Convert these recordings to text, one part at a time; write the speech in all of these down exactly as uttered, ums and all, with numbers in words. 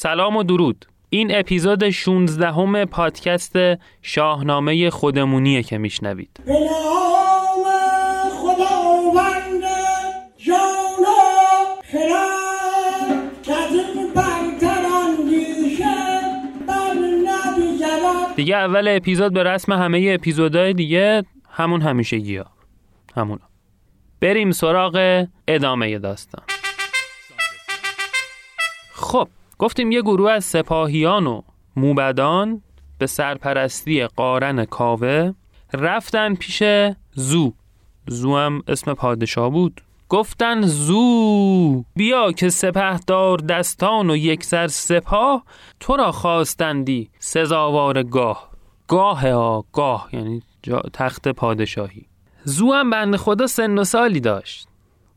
سلام و درود. این اپیزود شانزدهم پادکست شاهنامه خودمونیه که میشنوید. به نام خداوند جان و خرد، که از این برتر اندیشه بر نبیند. دیگه اول اپیزود به رسم همه اپیزودهای دیگه همون همیشگی ها همون. بریم سراغ ادامه داستان. خب گفتیم یه گروه از سپاهیان و موبدان به سرپرستی قارن کاوه رفتن پیش زو. زو هم اسم پادشاه بود. گفتن زو بیا که سپهدار دستان و یک سر سپاه تو را خواستندی سزاوار گاه. گاه ها گاه یعنی تخت پادشاهی. زو هم بند خدا سن و سالی داشت،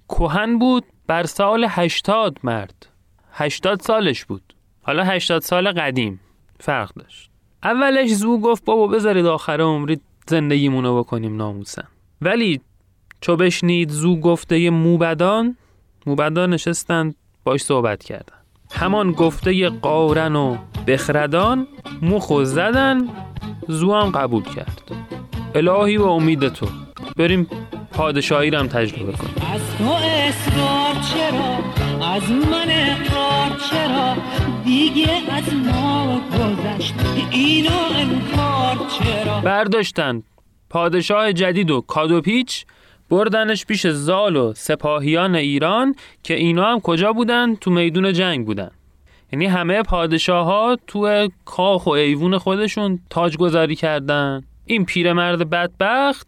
کهن بود، بر سال هشتاد مرد، هشتاد سالش بود. حالا هشتاد سال قدیم فرق داشت. اولش زو گفت بابا بذارید آخر عمری زندگیمونو بکنیم ناموسن. ولی چو بشنید زو گفته موبدان، موبدان نشستند باش صحبت کردن. همان گفته قارن و بخردان مخو زدن، زو هم قبول کرد. الهی و امید تو، بریم پادشاهی رو هم تجربه کنیم. از تو اصرار چرا، از من اقرار چرا، دیگه از ما گذشت اینو انکار چرا. برداشتن پادشاه جدید و کادوپیچ بردنش پیش زال و سپاهیان ایران که اینا هم کجا بودن؟ تو میدون جنگ بودن. یعنی همه پادشاه ها تو کاخ و ایوون خودشون تاجگذاری کردن. این پیرمرد بدبخت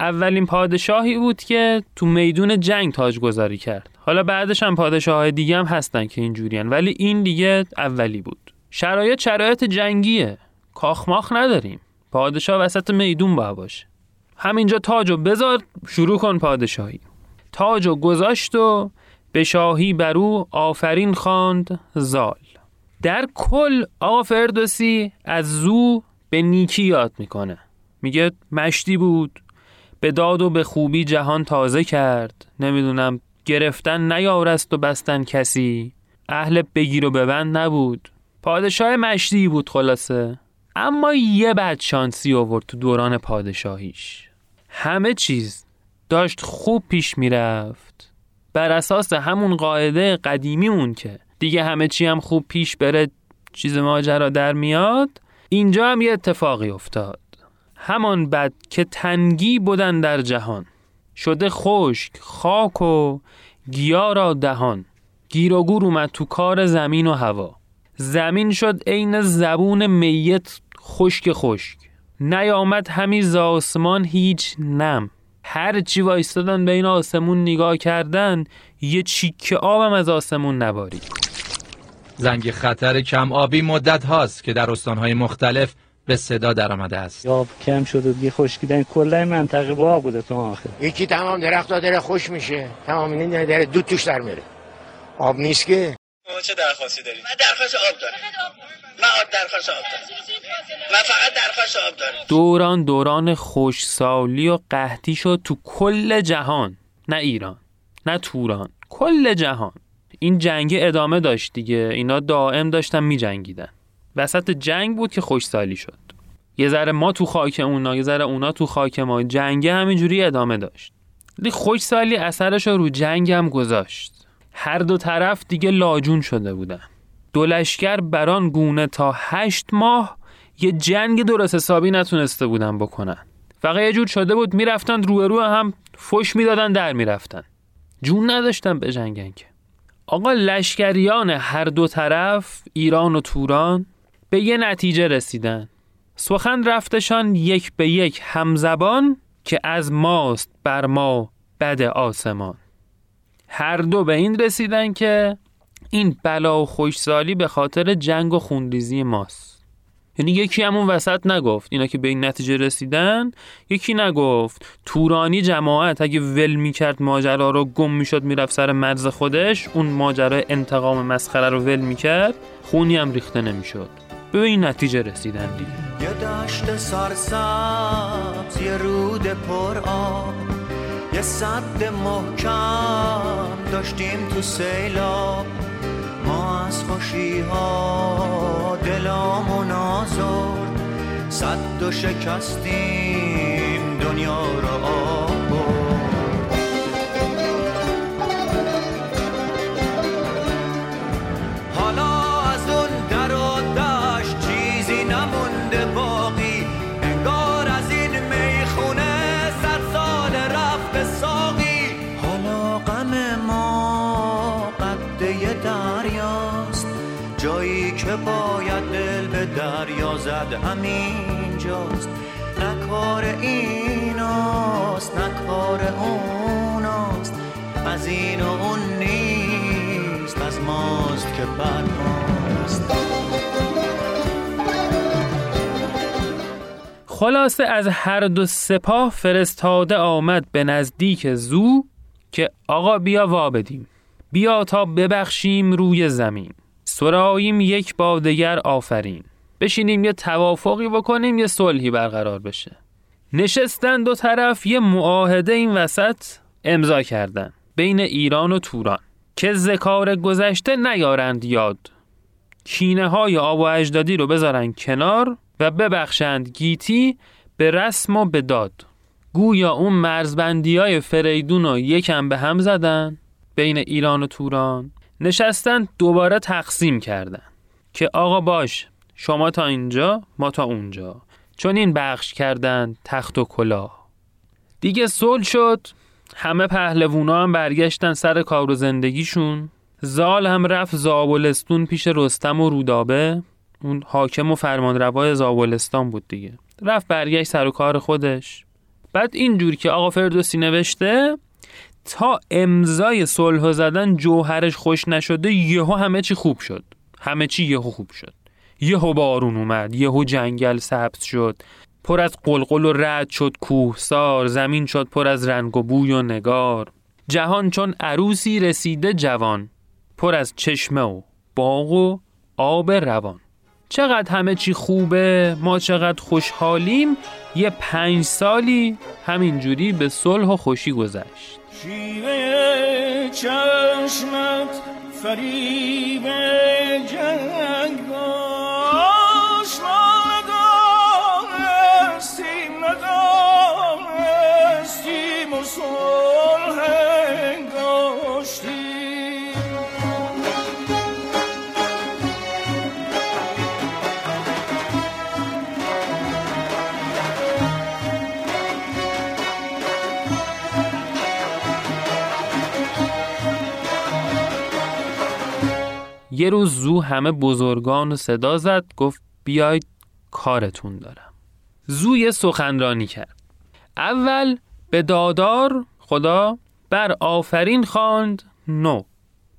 اولین پادشاهی بود که تو میدون جنگ تاجگذاری کرد. حالا بعدش هم پادشاه‌های دیگه هم هستن که اینجوریان، ولی این دیگه اولی بود. شرایط شرایط جنگیه، کاخماخ نداریم، پادشاه وسط میدون باید باشه. همینجا تاجو بذار شروع کن پادشاهی. تاجو گذاشت و به شاهی برو آفرین خواند زال. در کل آقا فردوسی از زو به نیکی یاد میکنه، میگه مشتی بود، به داد و به خوبی جهان تازه کرد، نمیدونم گرفتن نیارست و بستن کسی، اهل بگیر و ببند نبود، پادشاه مشتی بود خلاصه. اما یه بد شانسی آورد تو دوران پادشاهیش. همه چیز داشت خوب پیش میرفت بر اساس همون قاعده قدیمی اون که دیگه همه چی هم خوب پیش بره چیز ماجرا در میاد. اینجا هم یه اتفاقی افتاد. همان بد که تنگی بودن در جهان، شده خشک خاک و گیا را دهان. گیر و گور اومد تو کار زمین و هوا. زمین شد عین زبون میت خشک خشک، نیامد همی ز آسمان هیچ نم. هر چی وایستادن به این آسمون نگاه کردن، یه چیکه آبم از آسمون نبارید. زنگ خطر کم آبی مدت هاست که در استانهای مختلف به صدا در آمده است. یا کم شده دیگه، خشکیدن کلای منطقه باغ بوده تو آخر. یکی تمام درخت ها داره خوش میشه، تمام این داره دود توش در میره. آب نیست که. ما چه درخواستی داریم؟ من درخواست آب دارم. من درخواست آب دارم. من فقط درخواست آب دارم. دوران دوران خشکسالی و قحطی شد تو کل جهان، نه ایران، نه توران، کل جهان. این جنگ ادامه داشت دیگه، اینا دائم داشتن می‌جنگیدن. وسط جنگ بود که خشکسالی شد. یه ذره ما تو خاک اونا، یه ذره اونا تو خاک ما. جنگ همینجوری ادامه داشت. دیگه خشکسالی اثرش رو جنگ هم گذاشت. هر دو طرف دیگه لاجون شده بودن. دو لشکر بران گونه تا هشت ماه یه جنگ درست حسابی نتونسته بودن بکنن. فقط یه جور شده بود میرفتن رو رو هم، فش میدادن در میرفتن. جون نداشتن به جنگن که. آقا لشکریان هر دو طرف، ایران و توران، به یه نتیجه رسیدن. سخن رفتشان یک به یک همزبان، که از ماست بر ما بد آسمان. هر دو به این رسیدن که این بلا و خشکسالی به خاطر جنگ و خونریزی ماست. یعنی یکی همون وسط نگفت، اینا که به این نتیجه رسیدن یکی نگفت. تورانی جماعت اگه ول میکرد ماجرا رو، گم میشد میرفت سر مرز خودش، اون ماجرا انتقام مسخره رو ول میکرد، خونی هم ریخته نمیشد. به این نتیجه رسیدن دیگه. یه دشت سرسبز، یه رود پر آب، یه سد محکم داشتیم تو سیلاب، ما از خوشی ها دلامو نازرد، صد و شکستیم دنیا را آب برد. حالا از اون در و دشت چیزی نمونده باقی، انگار از این میخونه صد سال رفت به ساقی. حالا غم ما قده دریاست، جایی که باید دل به دریا زد همینجاست. نه کار ایناست نه کار اوناست، از این و اون نیست، از ماست که بر ماست. خلاصه از هر دو سپاه فرستاده آمد به نزدیک زو که آقا بیا وا بدیم، بیا تا ببخشیم روی زمین، سراییم یک با دگر آفرین، بشینیم یه توافقی بکنیم یه صلحی برقرار بشه. نشستن دو طرف یه معاهده این وسط امضا کردن بین ایران و توران که ذکار گذشته نیارند یاد، کینه های آب و اجدادی رو بذارن کنار و ببخشند گیتی به رسم و به داد. گویا اون مرزبندی های فریدون رو یکم به هم زدن بین ایران و توران، نشستن دوباره تقسیم کردن که آقا باش شما تا اینجا ما تا اونجا، چون این بخش کردن تخت و کلاه. دیگه صلح شد، همه پهلوونا هم برگشتن سر کار و زندگیشون. زال هم رفت زابلستون پیش رستم و رودابه، اون حاکم و فرمانروای زابلستان بود دیگه، رفت برگشت سر کار خودش. بعد اینجور که آقا فردوسی نوشته، تا امضای صلح زدن جوهرش خوش نشده یهو همه چی خوب شد، همه چی یهو خوب شد، یهو بارون اومد، یهو جنگل سبز شد، پر از قلقل و رعد شد کوهسار، زمین شد پر از رنگ و بوی و نگار، جهان چون عروسی رسیده جوان، پر از چشمه و باغ و آب روان. چقدر همه چی خوبه، ما چقدر خوشحالیم. یه پنج سالی همینجوری به صلح و خوشی گذشت. شیوه چشمت فریب جنگ باش، ما ندانستیم ندانستیم و صلح داشتیم. یه روز زو همه بزرگان رو صدا زد، گفت بیاید کارتون دارم. زو یه سخنرانی کرد. اول به دادار خدا بر آفرین خواند نو،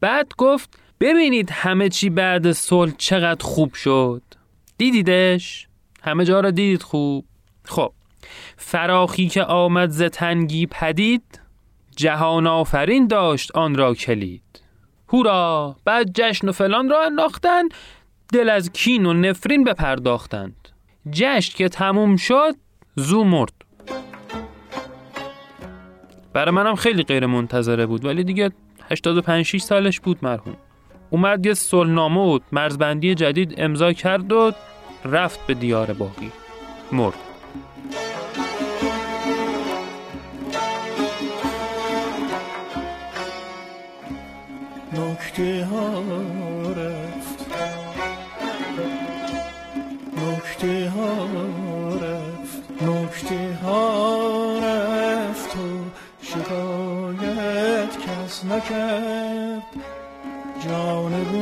بعد گفت ببینید همه چی بعد صلح چقدر خوب شد، دیدیدش، همه جا را دیدید خوب. خب فراخی که آمد ز تنگی پدید، جهان آفرین داشت آن را کلید. هورا! بعد جشن و فلان را انداختن، دل از کین و نفرین بپرداختند. جشن که تموم شد زو مرد. برای منم خیلی غیر منتظره بود، ولی دیگه هشتاد و پنج شش سالش بود مرحوم. اومد یه صلحنامه و مرزبندی جدید امضا کرد و رفت به دیار باقی، مرد. نکته ها رفت، نکته ها رفت، نکته ها رفت و شکایت کس نکرد. جانب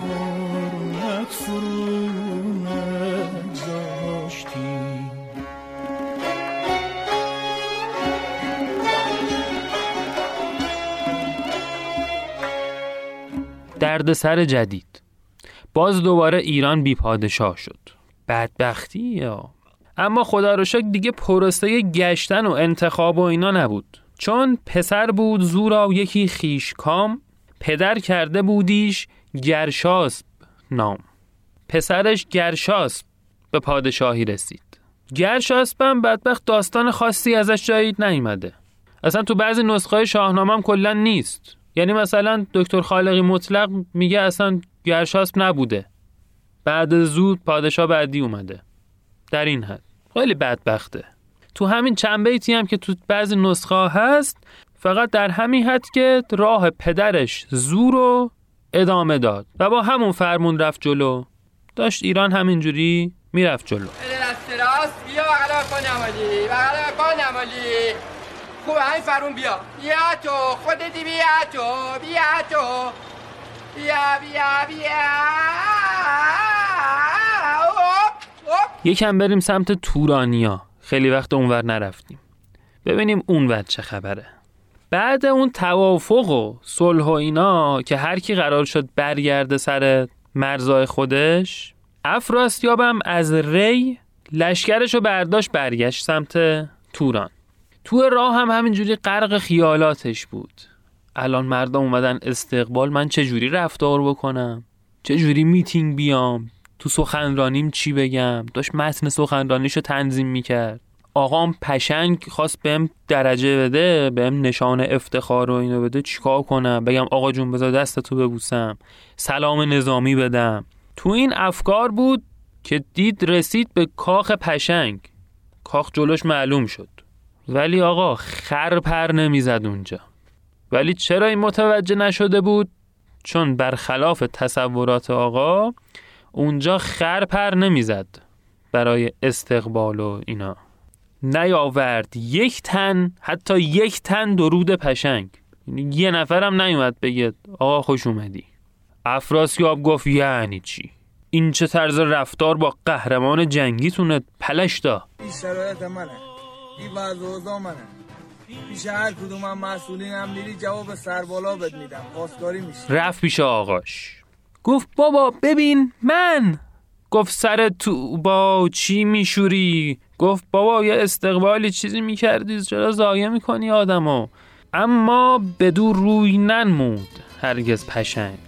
حرمت فرو نگذاشتیم. درد سر جدید. باز دوباره ایران بی پادشاه شد. بدبختی یا. اما خدا رو شکر دیگه پروسه گشتن و انتخاب و اینا نبود، چون پسر بود زورا و یکی خیشکام، پدر کرده بودیش گرشاسب نام. پسرش گرشاسب به پادشاهی رسید. گرشاسبم بدبخت داستان خاصی ازش جایی نیامده، اصلا تو بعضی نسخه شاهنامه هم کلا نیست. یعنی مثلا دکتر خالقی مطلق میگه اصلا گرشاسپ نبوده، بعد زود پادشاه بعدی اومده. در این حد خیلی بدبخته. تو همین چند بیتی هم که تو بعضی نسخه هست فقط در همین حد که راه پدرش زورو ادامه داد و با همون فرمون رفت جلو. داشت ایران همینجوری میرفت جلو. راست بیا بغلا کن عمالی، بغلا کن عمالی. خوب همین فرمون بیا. بیا تو خودتی، بیا تو، بیا تو. بیا بیا بیا. یکم بریم سمت تورانیا. خیلی وقت اونور نرفتیم. ببینیم اونور چه خبره. بعد اون توافق و صلح و اینا که هر کی قرار شد برگرده سر مرزای خودش، افراسیاب هم از ری لشکرشو برداشت برگشت سمت توران. تو راه هم همینجوری غرق خیالاتش بود. الان مردم اومدن استقبال، من چجوری رفتار بکنم، چجوری میتینگ بیام، تو سخنرانیم چی بگم. داشت متن سخنرانیشو تنظیم میکرد. آقام پشنگ خواست بهم درجه بده، بهم نشان افتخار و اینو بده، چیکار کنم؟ بگم آقا جون بذار دستتو ببوسم، سلام نظامی بدم. تو این افکار بود که دید رسید به کاخ پشنگ. کاخ جلوش معلوم شد، ولی آقا خر پر نمیزد اونجا. ولی چرا این متوجه نشده بود؟ چون برخلاف تصورات آقا اونجا خر پر نمیزد برای استقبال و اینا. نیاورد یک تن، حتی یک تن درود پشنگ. یه نفرم نیومد بگه آقا خوش اومدی. افراسیاب گفت یعنی چی؟ این چه طرز رفتار با قهرمان جنگیتونه پلشتا؟ این شرایط منه، این وضع منه، پیش هر کدوم هم مسئولینم میری جواب سربالا بد میدم، پاسداری میشه. رفت پیش آقاش گفت بابا ببین من. گفت سر تو با چی میشوری؟ گفت بابا یه استقبالی چیزی میکردی، چرا زایه میکنی آدمو؟ اما بدو روی ننمود هرگز پشنگ.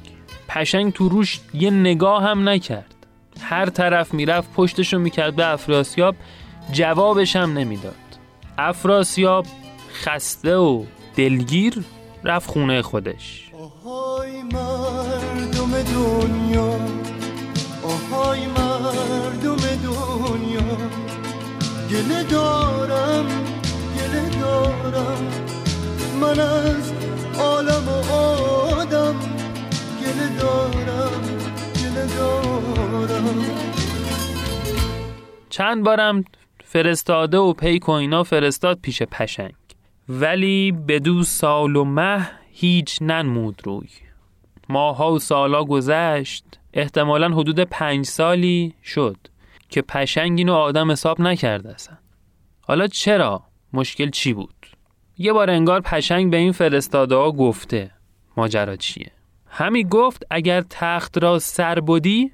پشنگ تو روش یه نگاه هم نکرد. هر طرف میرفت پشتشو میکرد به افراسیاب، جوابش هم نمیداد. افراسیاب خسته و دلگیر رفت خونه خودش. آهای مردم دنیا، آهای مردم دنیا، گله دارم گله دارم من از عالم و آدم، گله دارم گله دارم. چند بارم فرستاده و پیک و اینا فرستاد پیش پشنگ، ولی بدو سال و مه هیچ ننمود روی. ماها و سالا گذشت، احتمالاً حدود پنج سالی شد که پشنگ اینو آدم حساب نکرده اصلا. حالا چرا؟ مشکل چی بود؟ یه بار انگار پشنگ به این فرستاده ها گفته ماجرا چیه. همی گفت اگر تخت را سر بودی،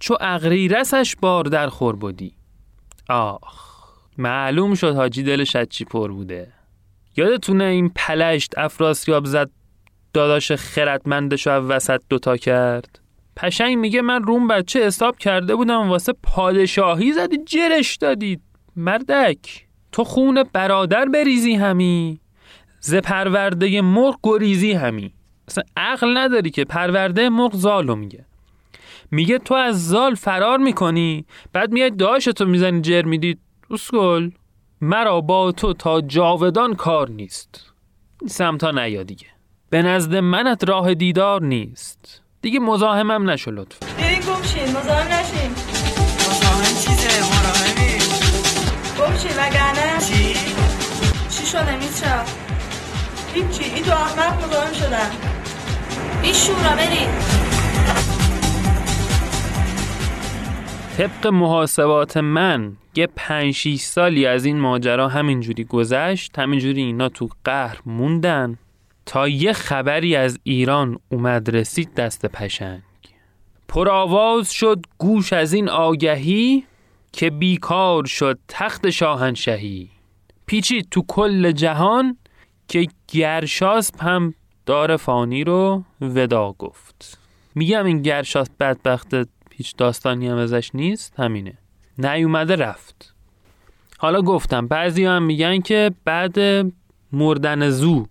چو اغریرسش بار در خور بودی. آخ معلوم شد حاجی دلش از چی پر بوده. یادتونه این پلشت افراسیاب زد داداش خردمندشو از وسط دوتا کرد؟ پشنگ میگه من روم بچه حساب کرده بودم، واسه پادشاهی زدی جرش دادید. مردک تو خون برادر بریزی همی، ز پرورده مرغ گریزی همی. اصلا عقل نداری که. پرورده مرغ زالو میگه. میگه تو از زال فرار میکنی، بعد میای داشتو میزنی جر میدید. اسکل مرا با تو تا جاودان کار نیست. سمتا نیا دیگه، به نزد منت راه دیدار نیست. دیگه مزاحمم نشو لطفا. بریم گمشین، مزاحم نشین. مزاحم چیزه، مراهمی گمشین وگرنه چی؟ چی شدم این شب؟ این چی؟ این دو احمق مزاحم شدم. این شورا بریم. طبق محاسبات من یه پنج شیش سالی از این ماجرا همینجوری گذشت. همینجوری اینا تو قهر موندن تا یه خبری از ایران اومد رسید دست پشنگ. پرآواز شد گوش از این آگهی، که بیکار شد تخت شاهنشهی. پیچید تو کل جهان، که گرشاسپ هم دار فانی رو ودا گفت. میگم این گرشاسپ بدبخت، هیچ داستانی هم ازش نیست، همینه نیومده رفت. حالا گفتم بعضی هم میگن که بعد مردن زو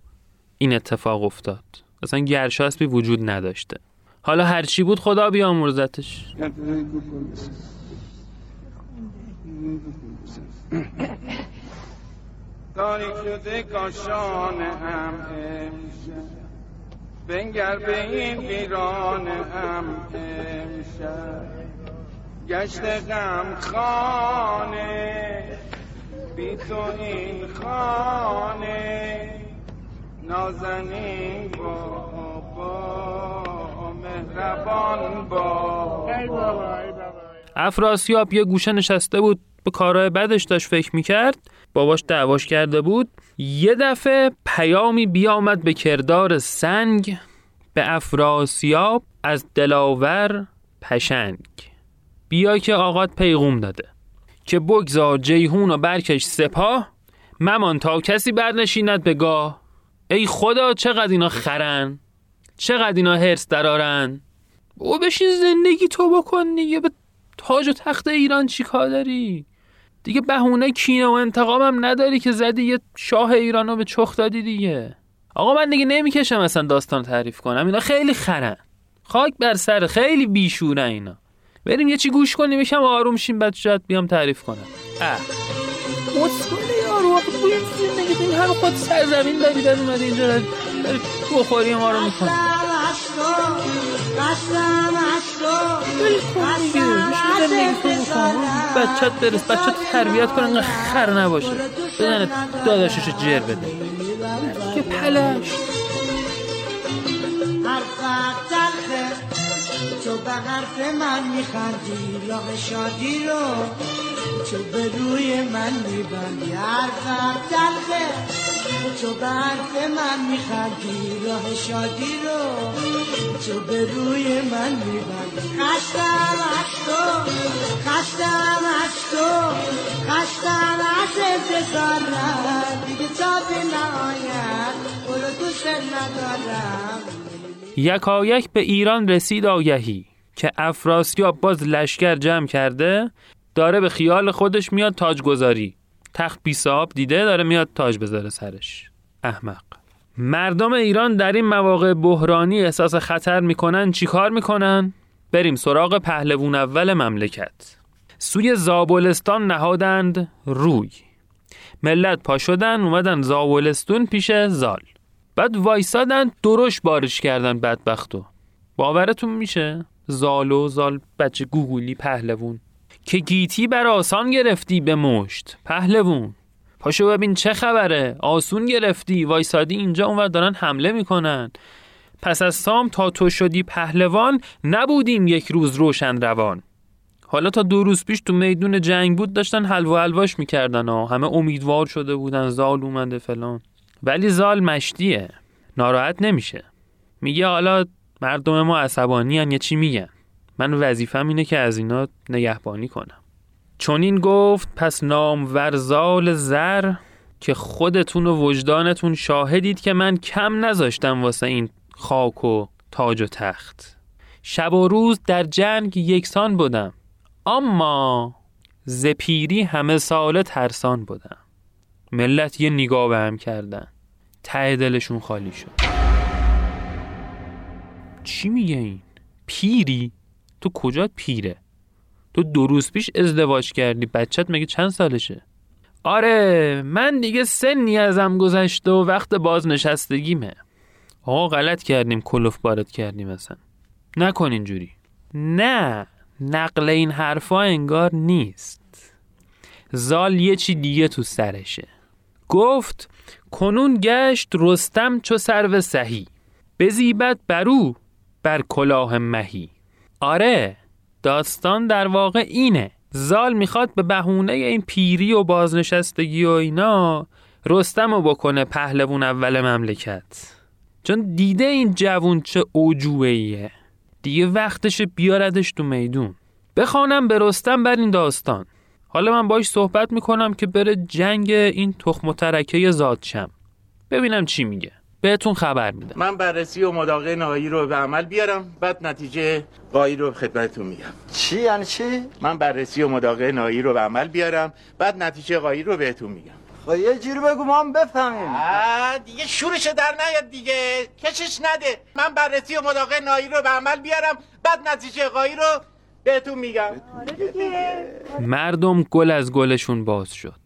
این اتفاق افتاد. اصلا گرشاسبی وجود نداشته. حالا هرچی بود خدا بیامرزتش. تاریک شده کاشان هم امشب، بنگر به این ویران هم امشب، گشت غم خانه بی تو این خانه، نازنین بابا مهربان بابا. افراسیاب یه گوشه نشسته بود به کارهای بدش داشت فکر میکرد، باباش دعواش کرده بود. یه دفعه پیامی بیامد به کردار سنگ، به افراسیاب از دلاور پشنگ، بیا که آقات پیغوم داده که بگذار جیهون و برکش سپاه، ممان تا کسی برنشیند به گاه. ای خدا چقدر اینا خرن، چقدر اینا هرس درارن، او بشین زندگی تو بکن دیگه، به تاج و تخت ایران چی کار داری؟ دیگه بهونه کینه و انتقامم نداری که زدی یه شاه ایرانو به چخ دادی دیگه. آقا من دیگه نمیکشم اصلا داستان تعریف کنم، اینا خیلی خرن، خاک بر سر، خیلی بیشورن اینا. بریم یه چی گوش کنیم یکم آروم شیم، بعد شاید بیام تعریف کنم. اه مسکونه یارو آقا بوید زندگی تو این همه خود سرزمین داری در اومده اینجا داری بخوری ما رو میکنی. بل کن دیگه، میشه زندگی تو بکن، بچت برس، بچت تربیت کن، انقدر خر نباشه، بدنه داداششو جر بده که پلش تو به حرف من میخندی، لاغ شادی رو تو به روی من میبندی، حرفم تلخه تو به حرف من میخندی، لاغ شادی رو تو به روی من میبندی، خستم از تو، خستم از تو، خستم از انتظارم، دیگه تا به نهایت برو دوست ندارم. یکایک به ایران رسید آگهی که افراسیاب باز لشکر جمع کرده، داره به خیال خودش میاد تاجگذاری، تخت بی صاحب دیده داره میاد تاج بذاره سرش. احمق مردم ایران در این مواقع بحرانی احساس خطر میکنن، چی کار میکنن؟ بریم سراغ پهلوان اول مملکت. سوی زابلستان نهادند روی، ملت پا شدن اومدن زابلستون پیش زال، بعد وایسادن درش بارش کردن بدبختو. باورتون میشه؟ زالو زال بچه گوگولی پهلوون، که گیتی بر آسان گرفتی به مشت، پهلوون پاشو ببین چه خبره، آسون گرفتی وایسادی اینجا، اونور دارن حمله میکنن. پس از سام تا تو شدی پهلوان، نبودیم یک روز روشن روان. حالا تا دو روز پیش تو میدون جنگ بود، داشتن حلوا حلواش میکردن و همه امیدوار شده بودن زال اومده فلان، ولی زال مشتیه، ناراحت نمیشه، میگه حالا مردم ما عصبانی هن یا چی میگن، من وظیفم اینه که از اینا نگهبانی کنم. چون این گفت پس نامور زال زر، که خودتون و وجدانتون شاهدید که من کم نذاشتم واسه این خاک و تاج و تخت، شب و روز در جنگ یکسان بودم، اما ز پیری همه ساله ترسان بودم. ملت یه نگاه به هم کردن، ته دلشون خالی شد. چی میگه این؟ پیری؟ تو کجا پیره؟ تو دو روز پیش ازدواج کردی، بچت مگه چند سالشه؟ آره من دیگه سنی ازم گذشته و وقت بازنشستگیمه. آقا غلط کردیم، کلوف بارت کردیم، اصلا نکن اینجوری. نه نقل این حرفا انگار نیست، زال یه چی دیگه تو سرشه. گفت کنون گشت رستم چو سرو سهی، بزیبد برو بر کلاه مهی. آره داستان در واقع اینه، زال میخواد به بهونه این پیری و بازنشستگی و اینا رستم رو بکنه پهلوان اول مملکت، چون دیده این جوون چه اوجوهیه، دیگه وقتش بیاردش تو میدون. بخوانم به رستم بر این داستان، حالا من باش صحبت میکنم که بره جنگ این تخم و ترکه زادشم، ببینم چی میگه، بهتون خبر میدم. من بررسی و مداقه نهایی رو به عمل بیارم، بعد نتیجه قایی رو خدمتتون میگم. چی یعنی چی؟ من بررسی و مداقه نهایی رو به عمل بیارم، بعد نتیجه قایی رو بهتون میگم. خب یه جوری بگو ما هم بفهمیم. آه دیگه شورش در نیاد دیگه، کشش نده. من بررسی و ملاقه نایی رو به عمل بیارم، بعد نتیجه قایی رو بهتون میگم. مردم گل از گلشون باز شد.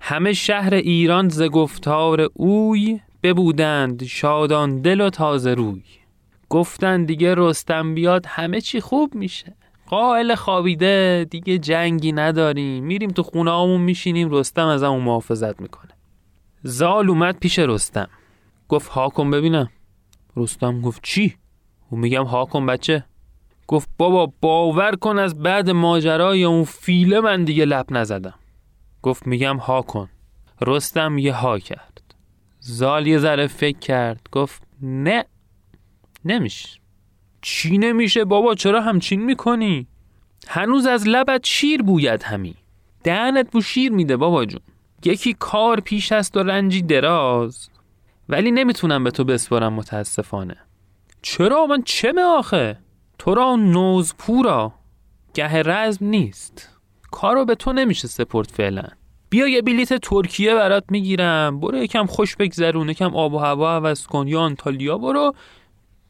همه شهر ایران ز گفتار اوی ببودند شادان دل و تازه روی. گفتن دیگه رستم بیاد همه چی خوب میشه. قائل خوابیده، دیگه جنگی نداریم، میریم تو خونه هامون میشینیم، رستم از همون محافظت میکنه. زال اومد پیش رستم گفت حاکم ببینم. رستم گفت چی؟ و میگم حاکم بچه. گفت بابا باور کن از بعد ماجرای اون فیله من دیگه لب نزدم. گفت میگم ها کن. رستم یه ها کرد. زال یه ذره فکر کرد گفت نه نمیشه. چی نمیشه بابا؟ چرا همچین میکنی؟ هنوز از لبت شیر بوید همی، دهنت بو شیر میده بابا جون. یکی کار پیش است و رنجی دراز، ولی نمیتونم به تو بسپارم متاسفانه. چرا؟ من چمه آخه؟ تو را نوز پورا گه رزم نیست، کارو به تو نمیشه سپورت فعلا. بیا یه بلیت ترکیه برات میگیرم، برو یکم خوش بگذرون، یکم آب و هوا عوض کن، یا آنتالیا برو،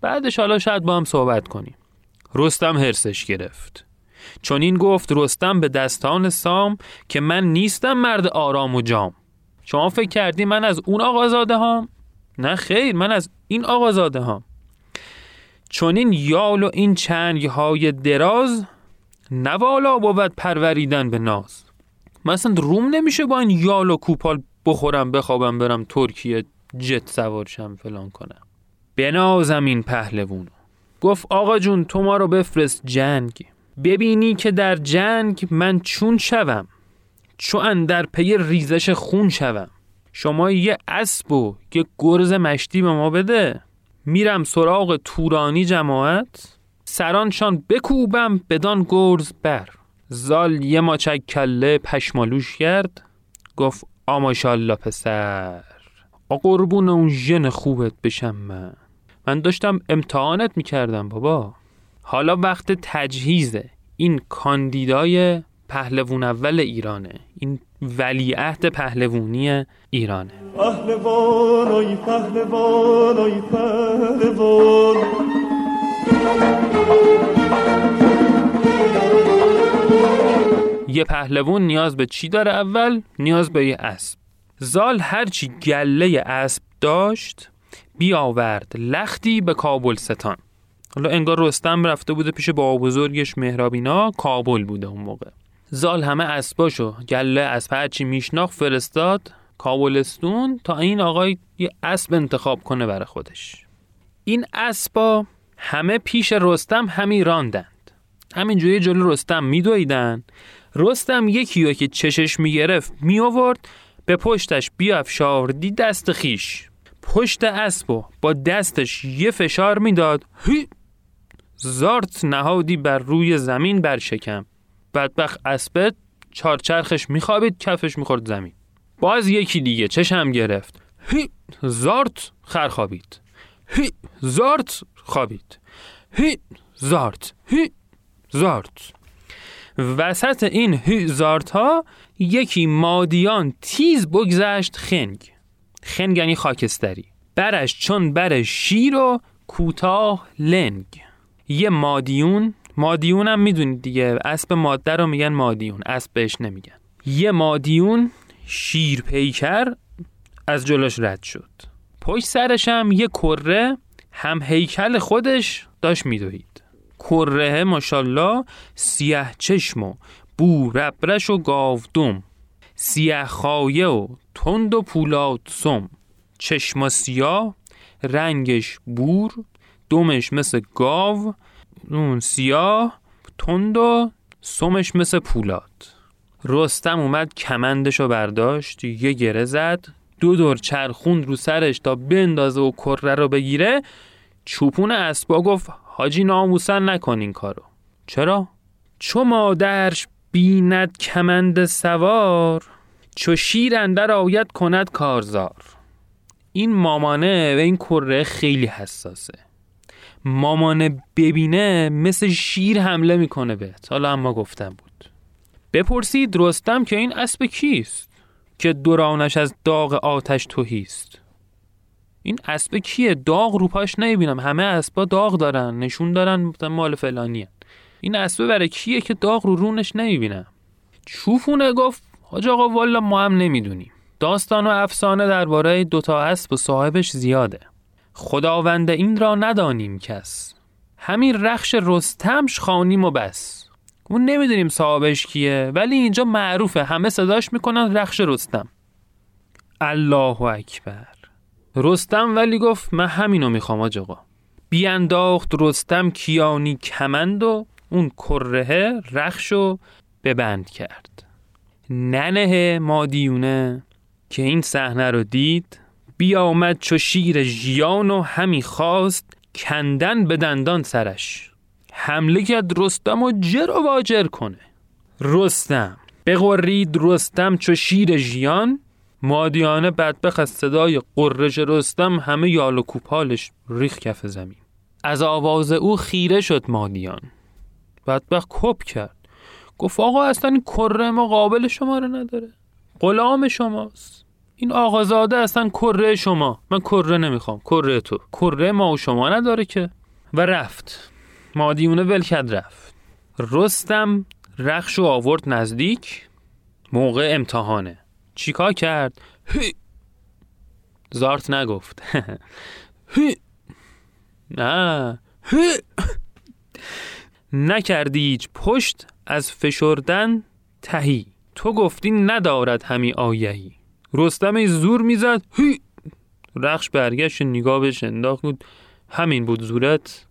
بعدش حالا شاید با هم صحبت کنیم. رستم هرسش گرفت، چون این گفت رستم به دستان سام که من نیستم مرد آرام و جام. شما فکر کردی من از اون آقازاده هام؟ نه خیر، من از این آقازاده هام. چون این یال و این چنگ های دراز نوالا بود پروریدن به ناز. مثلا روم نمیشه با این یال و کوپال بخورم بخوابم برم ترکیه جت سوارشم فلان کنم. بنازم این پهلوونو. گفت آقا جون تو ما رو بفرست جنگ، ببینی که در جنگ من چون شوم، چو اندر پی ریزش خون شوم. شما یه اسب و یه گرز مشتی به ما بده، میرم سراغ تورانی جماعت، سرانشان بکوبم بدان گرز بر. زال یه ماچک کله پشمالوش کرد گفت آماشالله پسر، قربون اون ژن خوبت بشم. من من داشتم امتحانت میکردم بابا. حالا وقت تجهیزه. این کاندیدای پهلوون اول ایرانه، این ولیعهد پهلوونی ایرانه. پهلوان ای پهلوان ای پهلوان، یه پهلوون نیاز به چی داره؟ اول نیاز به یه اسب. زال هرچی گله اسب داشت بیاورد لختی به کابلستان. حالا انگار رستم رفته بوده پیش بابا بزرگش مهراب، اینا کابل بوده اون موقع. زال همه اسباشو گله اسب هرچی میشناخت فرستاد کابلستون تا این آقای یه اسب انتخاب کنه برای خودش. این اسبا همه پیش رستم همی راندند، همینجوری جلو رستم میدویدن. رستم یکیو که چشش میگرفت میآورد به پشتش بیافشاردی دست خیش، پشت اسبو با دستش یه فشار میداد، هی زارت نهادی بر روی زمین بر شکم. بدبخت اسبت چارچرخش میخوابید، کفش میخورد زمین. باز یکی دیگه چشم گرفت، هی زارت خر خوابید، هی زارت خوابید، هی زارت، هی زارت. وسط این هی زارت ها یکی مادیان تیز بگذشت خنگ. خنگ یعنی خاکستری. برش چون بر شیر و کوتاه لنگ. یه مادیون، مادیون هم میدونید دیگه، اسب ماده رو میگن مادیون، اسب بهش نمیگن. یه مادیون شیر پیکر از جلوش رد شد، پشت سرش هم یه کره هم هیکل خودش داشت میدوید. کره ماشالله سیه چشمو بو ربرش و گاودم، سیه خایه و تند و پولاد سم. چشم سیاه، رنگش بور، دمش مثل گاو، اون سیاه تند و سمش مثل پولاد. رستم اومد کمندشو برداشت، یه گره زد، دو دور چرخوند رو سرش تا بندازه و کره رو بگیره. چوپون اسبا گفت حاجی ناموسن نکن این کارو. چرا؟ چو مادرش بیند کمند سوار، چو شیر اندر آید کند کارزار. این مامانه و این کره خیلی حساسه. مامانه ببینه مثل شیر حمله میکنه بهت. حالا اما گفتم بود. بپرسید رستم که این اسب کیست؟ که دورانش از داغ آتش تهیست. این اسب کیه؟ داغ رو پاش نمیبینم. همه اسبا داغ دارن، نشون دارن مال فلانیه. این اسب برای کیه که داغ رو رونش نمیبینم؟ چوفونه گفت حاج آقا والا ما هم نمیدونیم. داستان و افسانه درباره دوتا اسب و صاحبش زیاده. خداوند این را ندانیم کس، همین رخش رستمش خانیم و بس. اون نمیدونیم صاحبش کیه، ولی اینجا معروفه، همه صداش میکنن رخش رستم. الله اکبر. رستم ولی گفت من همینو میخوام آج آقا. بیانداخت رستم کیانی کمند و اون کرهه رخشو ببند کرد. ننه مادیونه که این صحنه رو دید بیامد چو شیر ژیان و همی خواست کندن به دندان سرش. حمله کرد رستم و جر و واجر کنه. رستم بغرید رستم چو شیر ژیان. مادیانه بدبخت از صدای قررش رستم همه یال و کوپالش ریخ کف زمین. از آواز او خیره شد مادیان. بدبخت کپ کرد، گفت آقا اصلا این کره ما قابل شما رو نداره، غلام شماست. این آقازاده اصلا کره شما، من کره نمیخوام، کره تو، کره ما و شما نداره که. و رفت. مادیونه ولکد رفت. رستم رخشو آورد نزدیک، موقع امتحانه. چیکار کرد؟ هی. زارت نگفت. هی. نه. هی. نکردی هیچ پشت از فشردن تهی. تو گفتی ندارد همی آیهی. رستم زور میزد. هی. رخش برگشت نگاه بهش انداخت بود. همین بود زورت؟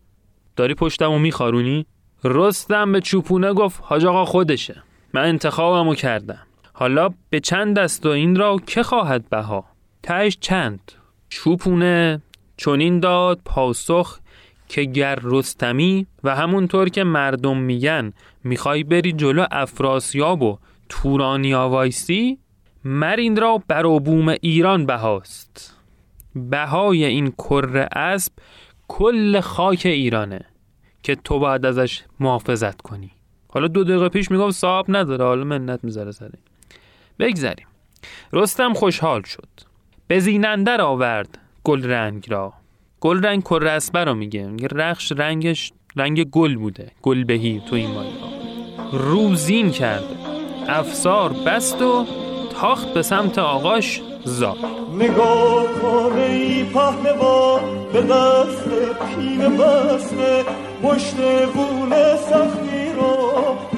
داری پشتمو میخارونی؟ رستم به چوپونه گفت حاج آقا خودشه، من انتخابمو کردم. حالا به چند دست و این را که خواهد بها. تهش چند. چوپونه چنین داد پاسخ که گر رستمی و همونطور که مردم میگن میخوای بری جلو افراسیاب و تورانیا وایسی، مر این را بر بوم ایران بهاست. بهای این کره اسب کل خاک ایرانه که تو باید ازش محافظت کنی. حالا دو دقیقه پیش میگم صاحب نداره، حالا منت میذاره سره. بگذاریم. رستم خوشحال شد. به زیننده را آورد گل رنگ را. گل رنگ کره اسب را میگه. میگه رخش رنگش رنگ گل بوده، گل بهی تو این ماجرا. روزین کرد. افسار بست و تاخت به سمت آغاش زال. نگاه کره ای پهلوان به دست پیر بسته، پشت بوله سختی رو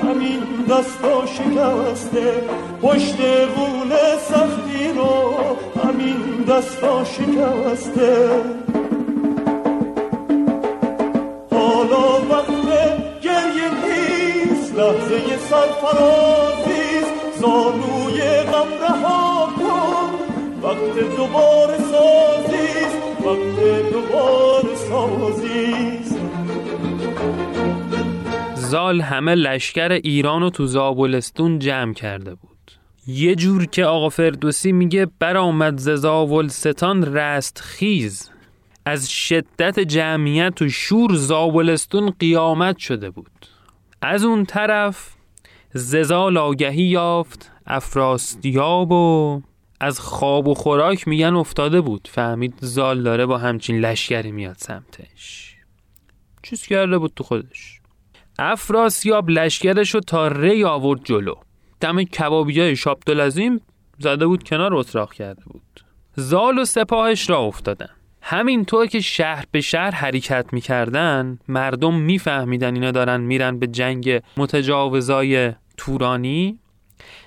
همین دستا شکسته، پشت بوله سختی رو همین دستا شکسته. حالا وقت گریه نیست، لحظه سرفرازیست، زانوی غم رها کن، وقت دوباره سازیست، وقت دوباره سازیست. زال همه لشکر ایرانو تو زابلستون جمع کرده بود. یه جور که آقا فردوسی میگه برآمد ز زاولستان رست خیز. از شدت جمعیت و شور زابلستون قیامت شده بود. از اون طرف ز زال آگهی یافت افراسیاب و از خواب و خوراک میگن افتاده بود. فهمید زال داره با همچین لشکری میاد سمتش. چیز کرده بود تو خودش. افراسیاب لشکرشو تا ری آورد جلو. دم کبابیای شابدالعظیم زده بود کنار، اطراق کرده بود. زال و سپاهش را افتادن. همینطور که شهر به شهر حرکت میکردن، مردم میفهمیدن اینا دارن میرن به جنگ متجاوزای تورانی.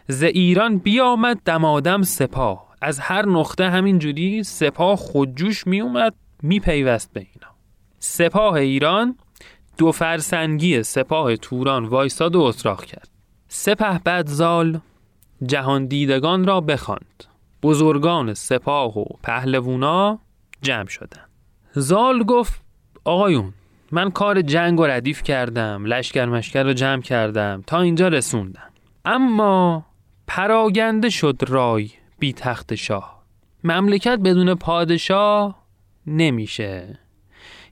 ز ایران بیامد دمادم سپاه. از هر نقطه همینجوری سپاه خودجوش میومد، میپیوست به اینا. سپاه ایران دو فرسنگی سپاه توران وایساد و اطراق کرد. سپه بعد زال جهان دیدگان را بخواند. بزرگان سپاه و پهلوانا جمع شدن. زال گفت آقایون من کار جنگ و ردیف کردم، لشکر مشکر رو جمع کردم، تا اینجا رسوندم. اما پراگنده شد رای بی تخت شاه. مملکت بدون پادشاه نمیشه.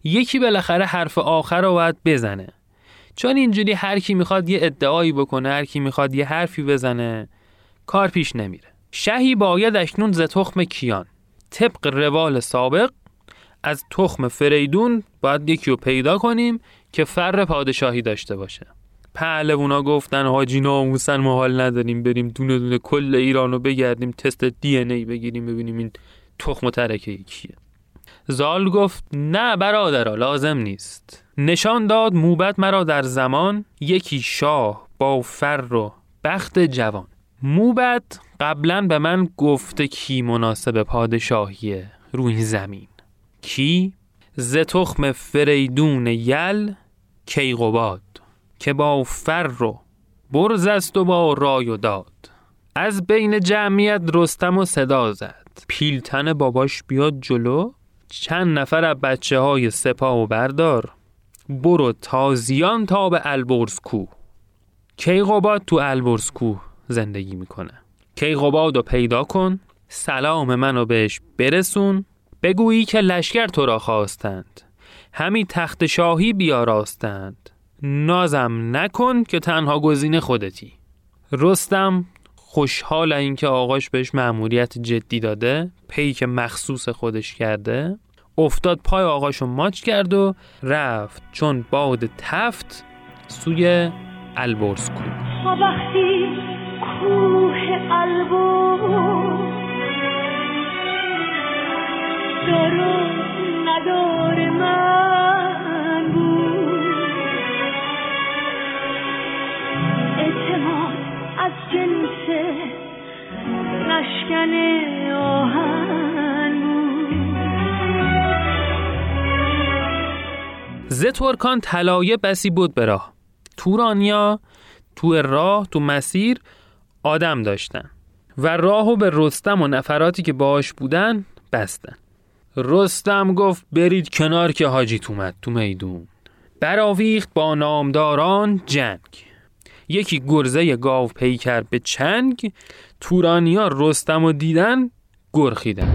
یکی بالاخره حرف آخر رو باید بزنه، چون اینجوری هر کی میخواد یه ادعایی بکنه، هر کی میخواد یه حرفی بزنه، کار پیش نمیره. شهی باید اکنون ز تخم کیان، طبق روال سابق از تخم فریدون باید یکی رو پیدا کنیم که فر پادشاهی داشته باشه. پهلونا گفتن حاجی ناموسن ما حال نداریم، بریم دونه دونه کل ایران رو بگردیم، تست دی ان ای بگیریم ببینیم این تخم ترکه کیه. زال گفت نه برادرها لازم نیست. نشان داد موبت مرا در زمان، یکی شاه با فر و بخت جوان. موبت قبلا به من گفته کی مناسب پادشاهیه روی زمین. کی؟ ز تخم فریدون یل کیقوباد، که با فر رو برز است و با رای و داد. از بین جمعیت رستم و صدا زد، پیلتن باباش بیاد جلو، چند نفر از بچه های سپاه و بردار، برو تازیان تا به البرز کوه. کیقوباد تو البرز کوه زندگی میکنه. کیقوباد رو پیدا کن، سلام منو بهش برسون، بگویی که لشکر تو را خواستند، همی تخت شاهی بیاراستند، نازم نکن که تنها گزینه خودتی. رستم خوشحال اینکه آقاش بهش مأموریت جدی داده، پیک مخصوص خودش کرده، افتاد پای آقاشو ماچ کرد و رفت چون باد تفت سوی البرز کوه. وقتی کوه البرز دارو ندار من بود، اعتماد از جنس نشکن آهن بود. ز ترکان طلایه بسی بود به راه. تورانیا تو راه تو مسیر آدم داشتن و راهو به رستم و نفراتی که باهاش بودن بستن. رستم گفت برید کنار که حاجیت اومد تو میدون. براویخت با نامداران جنگ، یکی گرزه گاو پیکر به چنگ. تورانیا رستم رو دیدن گرخیدن.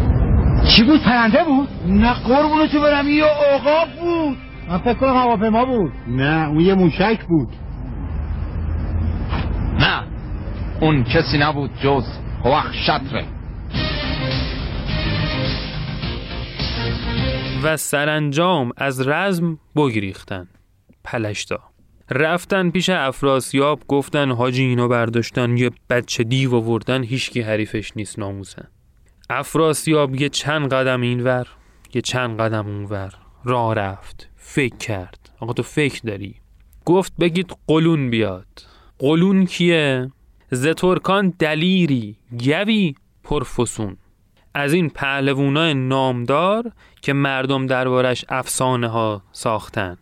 چی بود؟ پرنده بود؟ نه قربونتو برم، یه عقاب بود. من فکر کنم هواپیما بود. نه اون یه موشک بود. نه اون کسی نبود جز هوخ شطره. و سرانجام از رزم بگریختن. پلشتا رفتن پیش افراسیاب، گفتن حاجی اینو برداشتن یه بچه دیو آوردن، هیچکی حریفش نیست ناموسن. افراسیاب یه چند قدم اینور یه چند قدم اونور راه رفت، فکر کرد. آقا تو فکر داری؟ گفت بگید قلون بیاد. قلون کیه؟ ز ترکان دلیری گوی پرفسون، از این پهلوانای نامدار که مردم دربارش افسانه ها ساختن.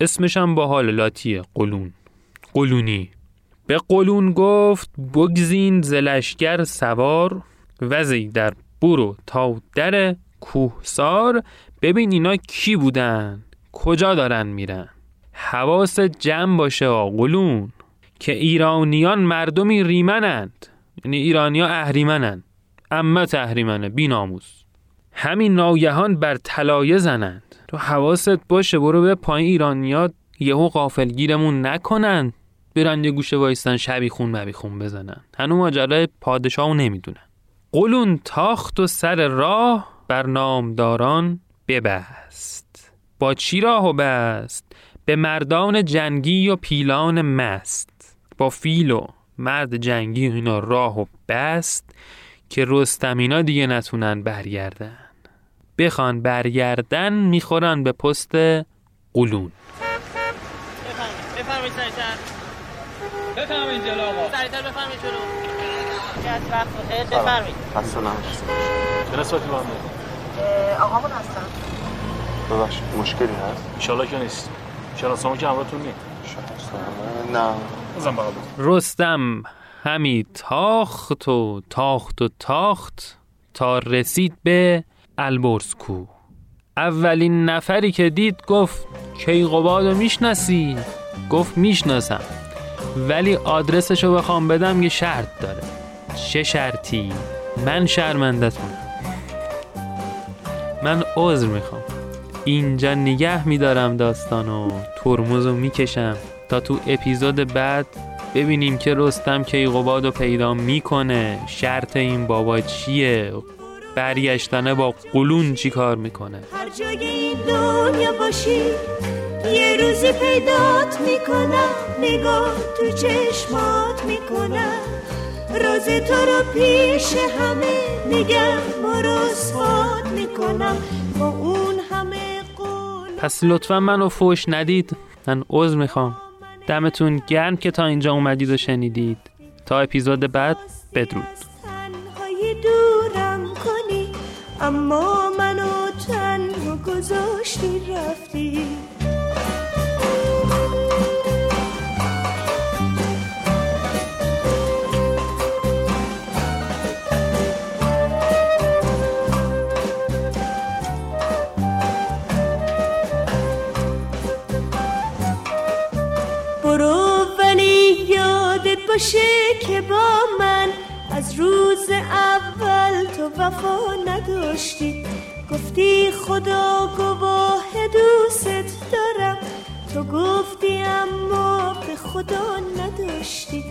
اسمش هم باحال لاتیه، قلون، قلونی. به قلون گفت بگزین ز لشکر سوار، وزی در برو تا در کوهسار، ببین اینا کی بودن کجا دارن میرن. حواس جمع باشه آ قلون، که ایرانیان مردمی ریمنند، یعنی ایرانیا اهریمنند، اما تحریمنه بی ناموس. همین ناگهان بر طلایه زنند. تو حواست باشه، برو به پایین ایرانیات یهو غافلگیرمون نکنن، برن یه گوشه وایستن شبیخون مبیخون بزنن، هنو ماجرای پادشاهو نمیدونن. قلون تاخت و سر راه بر نامداران ببست. با چی راهو بست؟ به مردان جنگی و پیلان مست. با فیل و مرد جنگی اینا راهو بست که رستمینا دیگه نتونن برگردن. بخوان برگردن میخورن به پست قلون. بفرمایید سریعتر، بفرمایید جلو آقا، سریعتر بفرمایید جلو، که از وقت بخیر. بفرمایید. حسنم چه نسبتی با هم دارید؟ آقامون هستم. ببخشید مشکلی هست؟ ان شاءالله که نیست. شناسامو که همراهتون نی؟ نه. بزن بقا بود. رستم همی تاخت و تاخت و تاخت تا رسید به البرز کوه. اولین نفری که دید گفت کیقوبادو میشناسی؟ گفت میشناسم، ولی آدرسشو بخوام بدم یه شرط داره. چه شرطی؟ من شرمندتونم، من عذر میخوام، اینجا نگه میدارم داستانو، ترمزو میکشم تا تو اپیزود بعد ببینیم که رستم کیقوباد رو پیدا میکنه، شرط این بابا چیه، برگشتنه با قولون چی کار میکنه. هر جای این دنیا باشی یه روزی پیدات میکنم، نگاه تو چشمات میکنم، راز تو رو پیش همه میگم و رسوات میکنم با اون همه قول. پس لطفا منو فوش ندید، من عذر میخوام. دمتون گرم که تا اینجا اومدید و شنیدید. تا اپیزود بعد، بدرود. اما منو تنها گذاشتی رفتی. برو ولی یادت باشه که با من از روز اول تو وفا نداشتی، گفتی خدا گواه دوست دارم، تو گفتی اما به خدا نداشتی.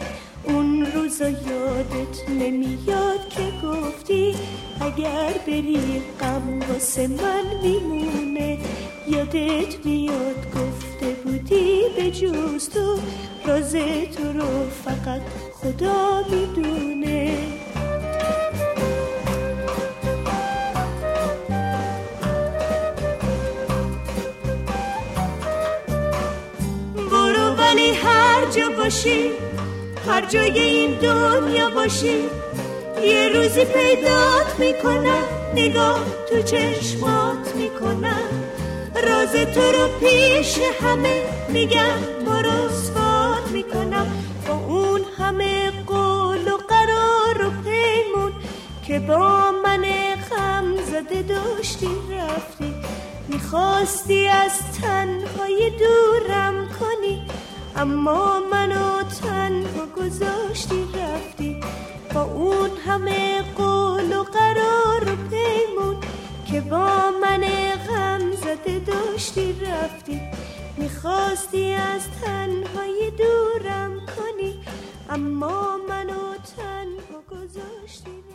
اون روزا یادت نمیاد که گفتی اگر بری غم واسه من میمونه، یادت میاد گفته بودی به جز تو راز تو رو فقط خدا میدونه. برو ولی هر جا باشی، هر جای این دنیا باشی، یه روزی پیدات میکنم، نگاه تو چشمات میکنم، راز تو رو پیش همه میگم و رسوات میکنم با اون همه قول و قرار و پیمون که با من غم زده داشتی رفتی. میخواستی از تنهای دورم کنی، اما منو تنها گذاشتی رفتی با اون همه قول و قرار و پیمون که با من غم زده داشتی رفتی. میخواستی از تنهای دورم کنی، اما منو تنها گذاشتی رفتی.